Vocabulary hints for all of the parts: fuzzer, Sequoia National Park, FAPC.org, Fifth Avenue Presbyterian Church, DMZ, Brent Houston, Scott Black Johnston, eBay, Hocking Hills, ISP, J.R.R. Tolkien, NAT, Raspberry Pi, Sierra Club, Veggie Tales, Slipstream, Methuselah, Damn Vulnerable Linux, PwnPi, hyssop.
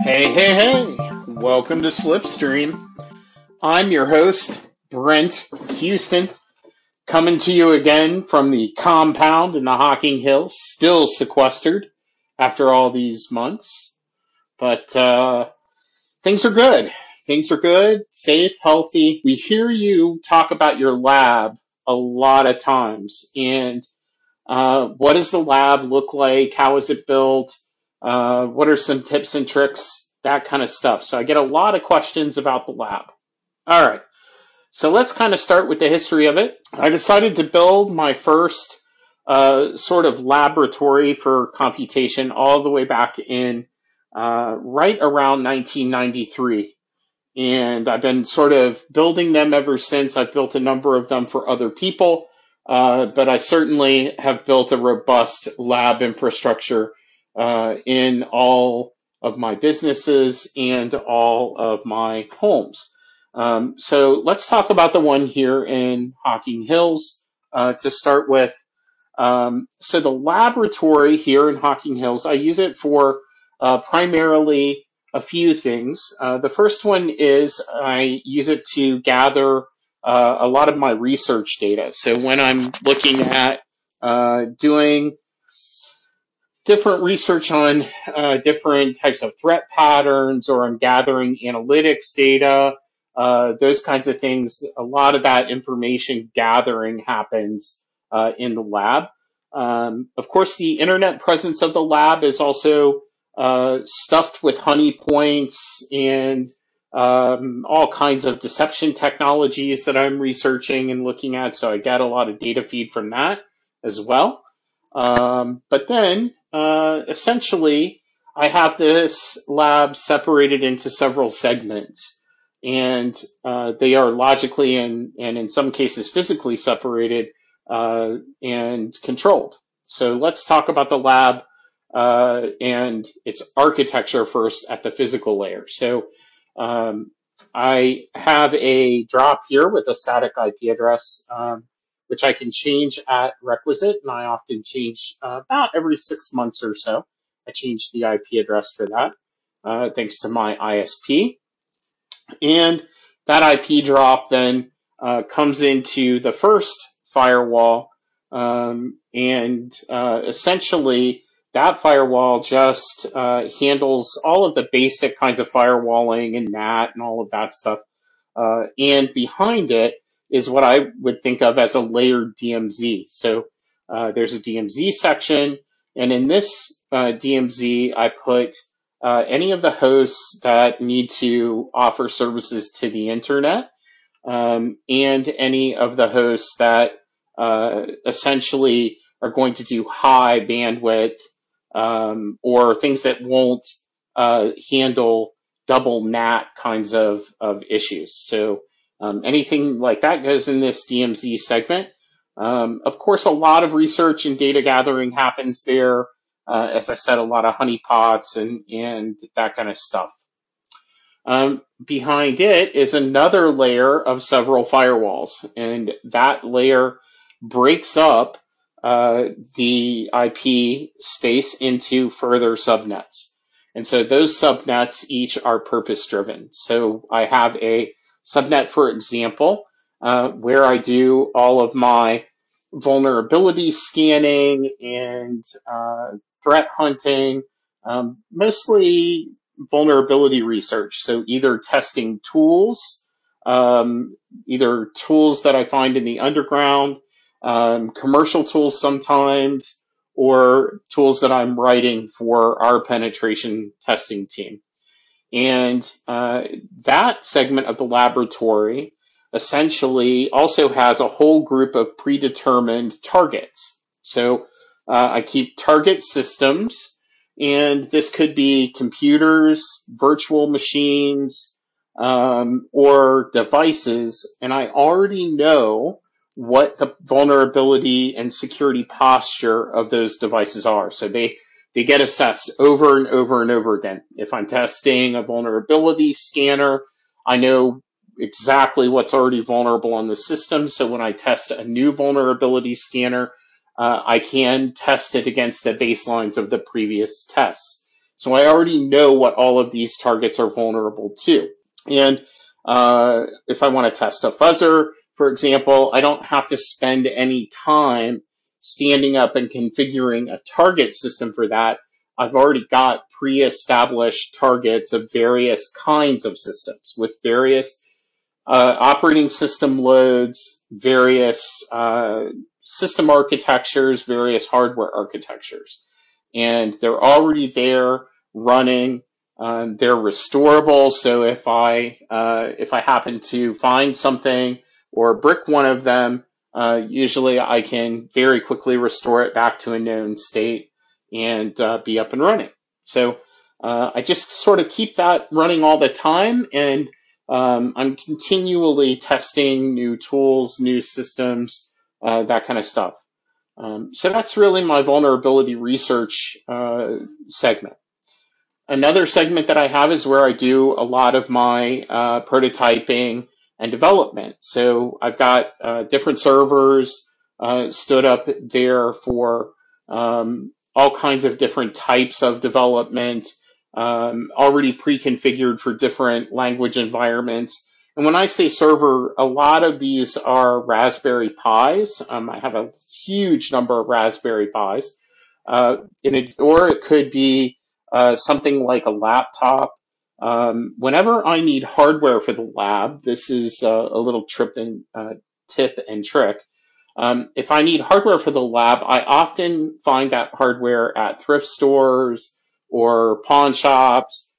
Hey, welcome to Slipstream. I'm your host, Brent Houston, coming to you again from the compound in the Hocking Hills, still sequestered after all these months. But things are good. Things are good, safe, healthy. We hear you talk about your lab a lot of times. And what does the lab look like? How is it built? What are some tips and tricks, that kind of stuff. So I get a lot of questions about the lab. All right, so let's kind of start with the history of it. I decided to build my first sort of laboratory for computation all the way back in right around 1993. And I've been sort of building them ever since. I've built a number of them for other people, but I certainly have built a robust lab infrastructure in all of my businesses and all of my homes. So let's talk about the one here in Hocking Hills to start with. So the laboratory here in Hocking Hills, I use it for primarily a few things. The first one is I use it to gather a lot of my research data. So when I'm looking at doing different research on different types of threat patterns, or I'm gathering analytics data, those kinds of things. A lot of that information gathering happens in the lab. Of course, the internet presence of the lab is also stuffed with honey points and all kinds of deception technologies that I'm researching and looking at. So I get a lot of data feed from that as well. But then, essentially, I have this lab separated into several segments, and they are logically and in some cases physically separated and controlled. So let's talk about the lab and its architecture first at the physical layer. So I have a drop here with a static IP address, which I can change at requisite, and I often change about every 6 months or so. I change the IP address for that, thanks to my ISP. And that IP drop then comes into the first firewall, and essentially that firewall just handles all of the basic kinds of firewalling and NAT and all of that stuff. And behind it is what I would think of as a layered DMZ. So there's a DMZ section, and in this DMZ, I put any of the hosts that need to offer services to the internet, and any of the hosts that essentially are going to do high bandwidth or things that won't handle double NAT kinds of issues. So anything like that goes in this DMZ segment. Of course, a lot of research and data gathering happens there. As I said, a lot of honeypots and that kind of stuff. Behind it is another layer of several firewalls, and that layer breaks up the IP space into further subnets. And so those subnets each are purpose-driven. So I have a subnet, for example, where I do all of my vulnerability scanning and threat hunting, mostly vulnerability research. So either testing tools, either tools that I find in the underground, commercial tools sometimes, or tools that I'm writing for our penetration testing team. And that segment of the laboratory essentially also has a whole group of predetermined targets. So I keep target systems, and this could be computers, virtual machines, or devices. And I already know what the vulnerability and security posture of those devices are. So they get assessed over and over and over again. If I'm testing a vulnerability scanner, I know exactly what's already vulnerable on the system. So when I test a new vulnerability scanner, I can test it against the baselines of the previous tests. So I already know what all of these targets are vulnerable to. And if I want to test a fuzzer, for example, I don't have to spend any time standing up and configuring a target system for that. I've already got pre-established targets of various kinds of systems with various operating system loads, various system architectures, various hardware architectures. And they're already there running. They're restorable. So if I happen to find something or brick one of them, usually I can very quickly restore it back to a known state and be up and running. So I just sort of keep that running all the time, and I'm continually testing new tools, new systems, that kind of stuff. So that's really my vulnerability research segment. Another segment that I have is where I do a lot of my prototyping and development. So I've got different servers stood up there for all kinds of different types of development, already pre-configured for different language environments. And when I say server, a lot of these are Raspberry Pis. I have a huge number of Raspberry Pis. Or it could be something like a laptop. Whenever I need hardware for the lab, this is a little tip and trick. If I need hardware for the lab, I often find that hardware at thrift stores or pawn shops,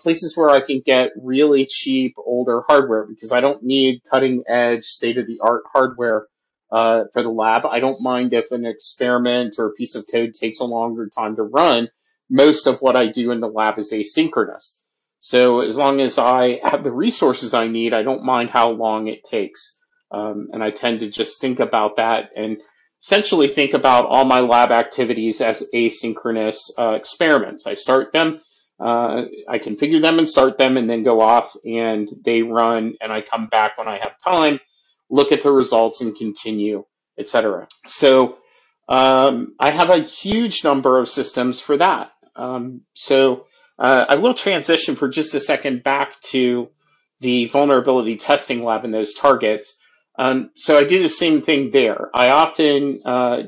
places where I can get really cheap older hardware, because I don't need cutting edge, state-of-the-art hardware for the lab. I don't mind if an experiment or a piece of code takes a longer time to run. Most of what I do in the lab is asynchronous. So as long as I have the resources I need, I don't mind how long it takes. And I tend to just think about that and essentially think about all my lab activities as asynchronous experiments. I start them, I configure them and start them, and then go off and they run, and I come back when I have time, look at the results and continue, etc. So I have a huge number of systems for that. I will transition for just a second back to the vulnerability testing lab and those targets. So I do the same thing there. I often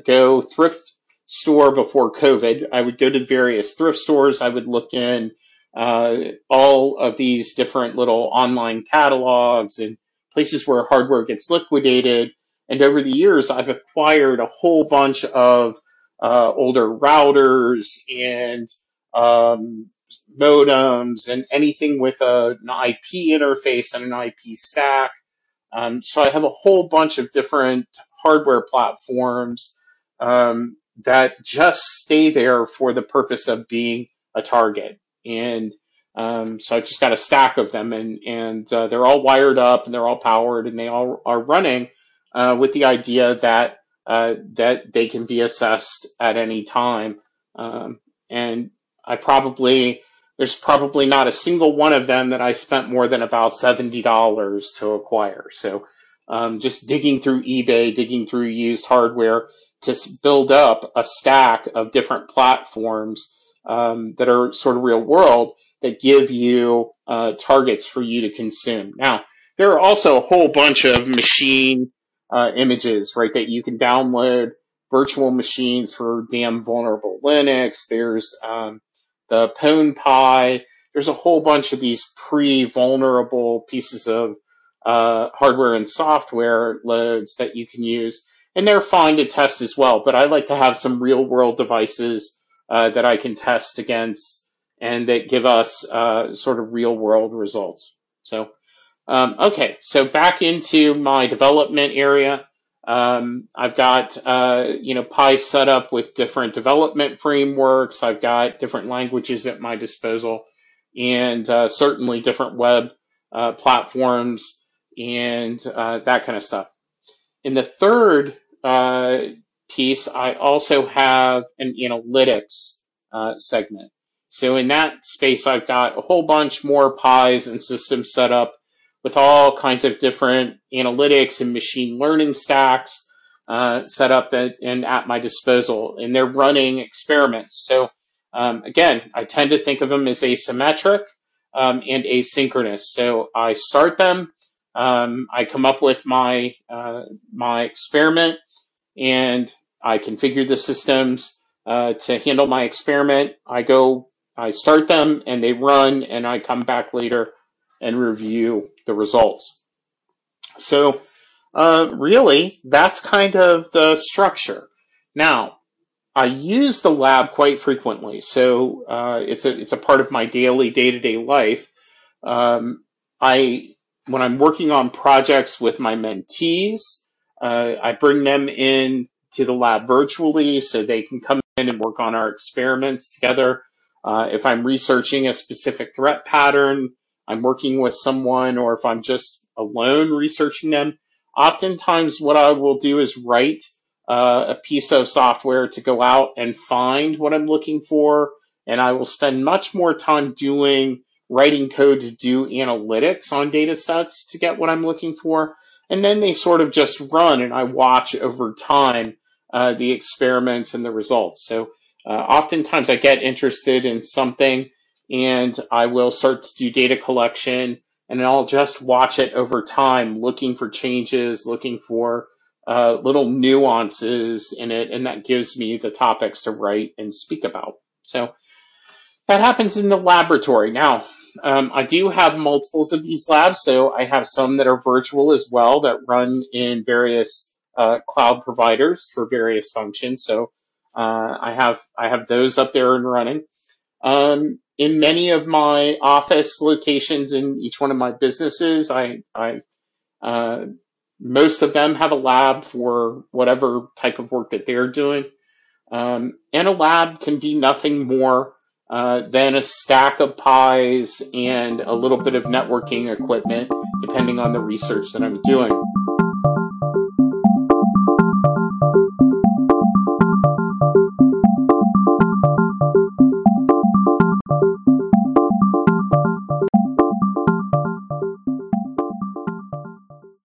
go thrift store before COVID. I would go to various thrift stores. I would look in all of these different little online catalogs and places where hardware gets liquidated. And over the years, I've acquired a whole bunch of older routers and modems and anything with an IP interface and an IP stack. So I have a whole bunch of different hardware platforms that just stay there for the purpose of being a target. And so I just got a stack of them, and they're all wired up and they're all powered and they all are running with the idea that that they can be assessed at any time. And there's probably not a single one of them that I spent more than about $70 to acquire. So just digging through eBay, digging through used hardware to build up a stack of different platforms that are sort of real world that give you targets for you to consume. Now, there are also a whole bunch of machine images, right, that you can download, virtual machines for Damn Vulnerable Linux. There's the PwnPi, there's a whole bunch of these pre-vulnerable pieces of hardware and software loads that you can use. And they're fine to test as well, but I like to have some real-world devices that I can test against and that give us sort of real-world results. So, okay, so back into my development area. I've got, Pi set up with different development frameworks. I've got different languages at my disposal and, certainly different web, platforms and, that kind of stuff. In the third, piece, I also have an analytics, segment. So in that space, I've got a whole bunch more Pis and systems set up with all kinds of different analytics and machine learning stacks set up and at my disposal. And they're running experiments. So Again, I tend to think of them as asymmetric and asynchronous. So I start them, I come up with my my experiment, and I configure the systems to handle my experiment. I start them and they run, and I come back later and review the results. So really, that's kind of the structure. Now, I use the lab quite frequently, so it's a part of my daily day-to-day life. When I'm working on projects with my mentees, I bring them in to the lab virtually so they can come in and work on our experiments together. If I'm researching a specific threat pattern, I'm working with someone, or if I'm just alone researching them, oftentimes what I will do is write a piece of software to go out and find what I'm looking for, and I will spend much more time writing code to do analytics on data sets to get what I'm looking for, and then they sort of just run, and I watch over time the experiments and the results. So oftentimes I get interested in something, and I will start to do data collection, and I'll just watch it over time, looking for changes, looking for little nuances in it, and that gives me the topics to write and speak about. So that happens in the laboratory. Now, I do have multiples of these labs, so I have some that are virtual as well that run in various cloud providers for various functions. So I have those up there and running. In many of my office locations in each one of my businesses, most of them have a lab for whatever type of work that they're doing. And a lab can be nothing more than a stack of Pis and a little bit of networking equipment, depending on the research that I'm doing.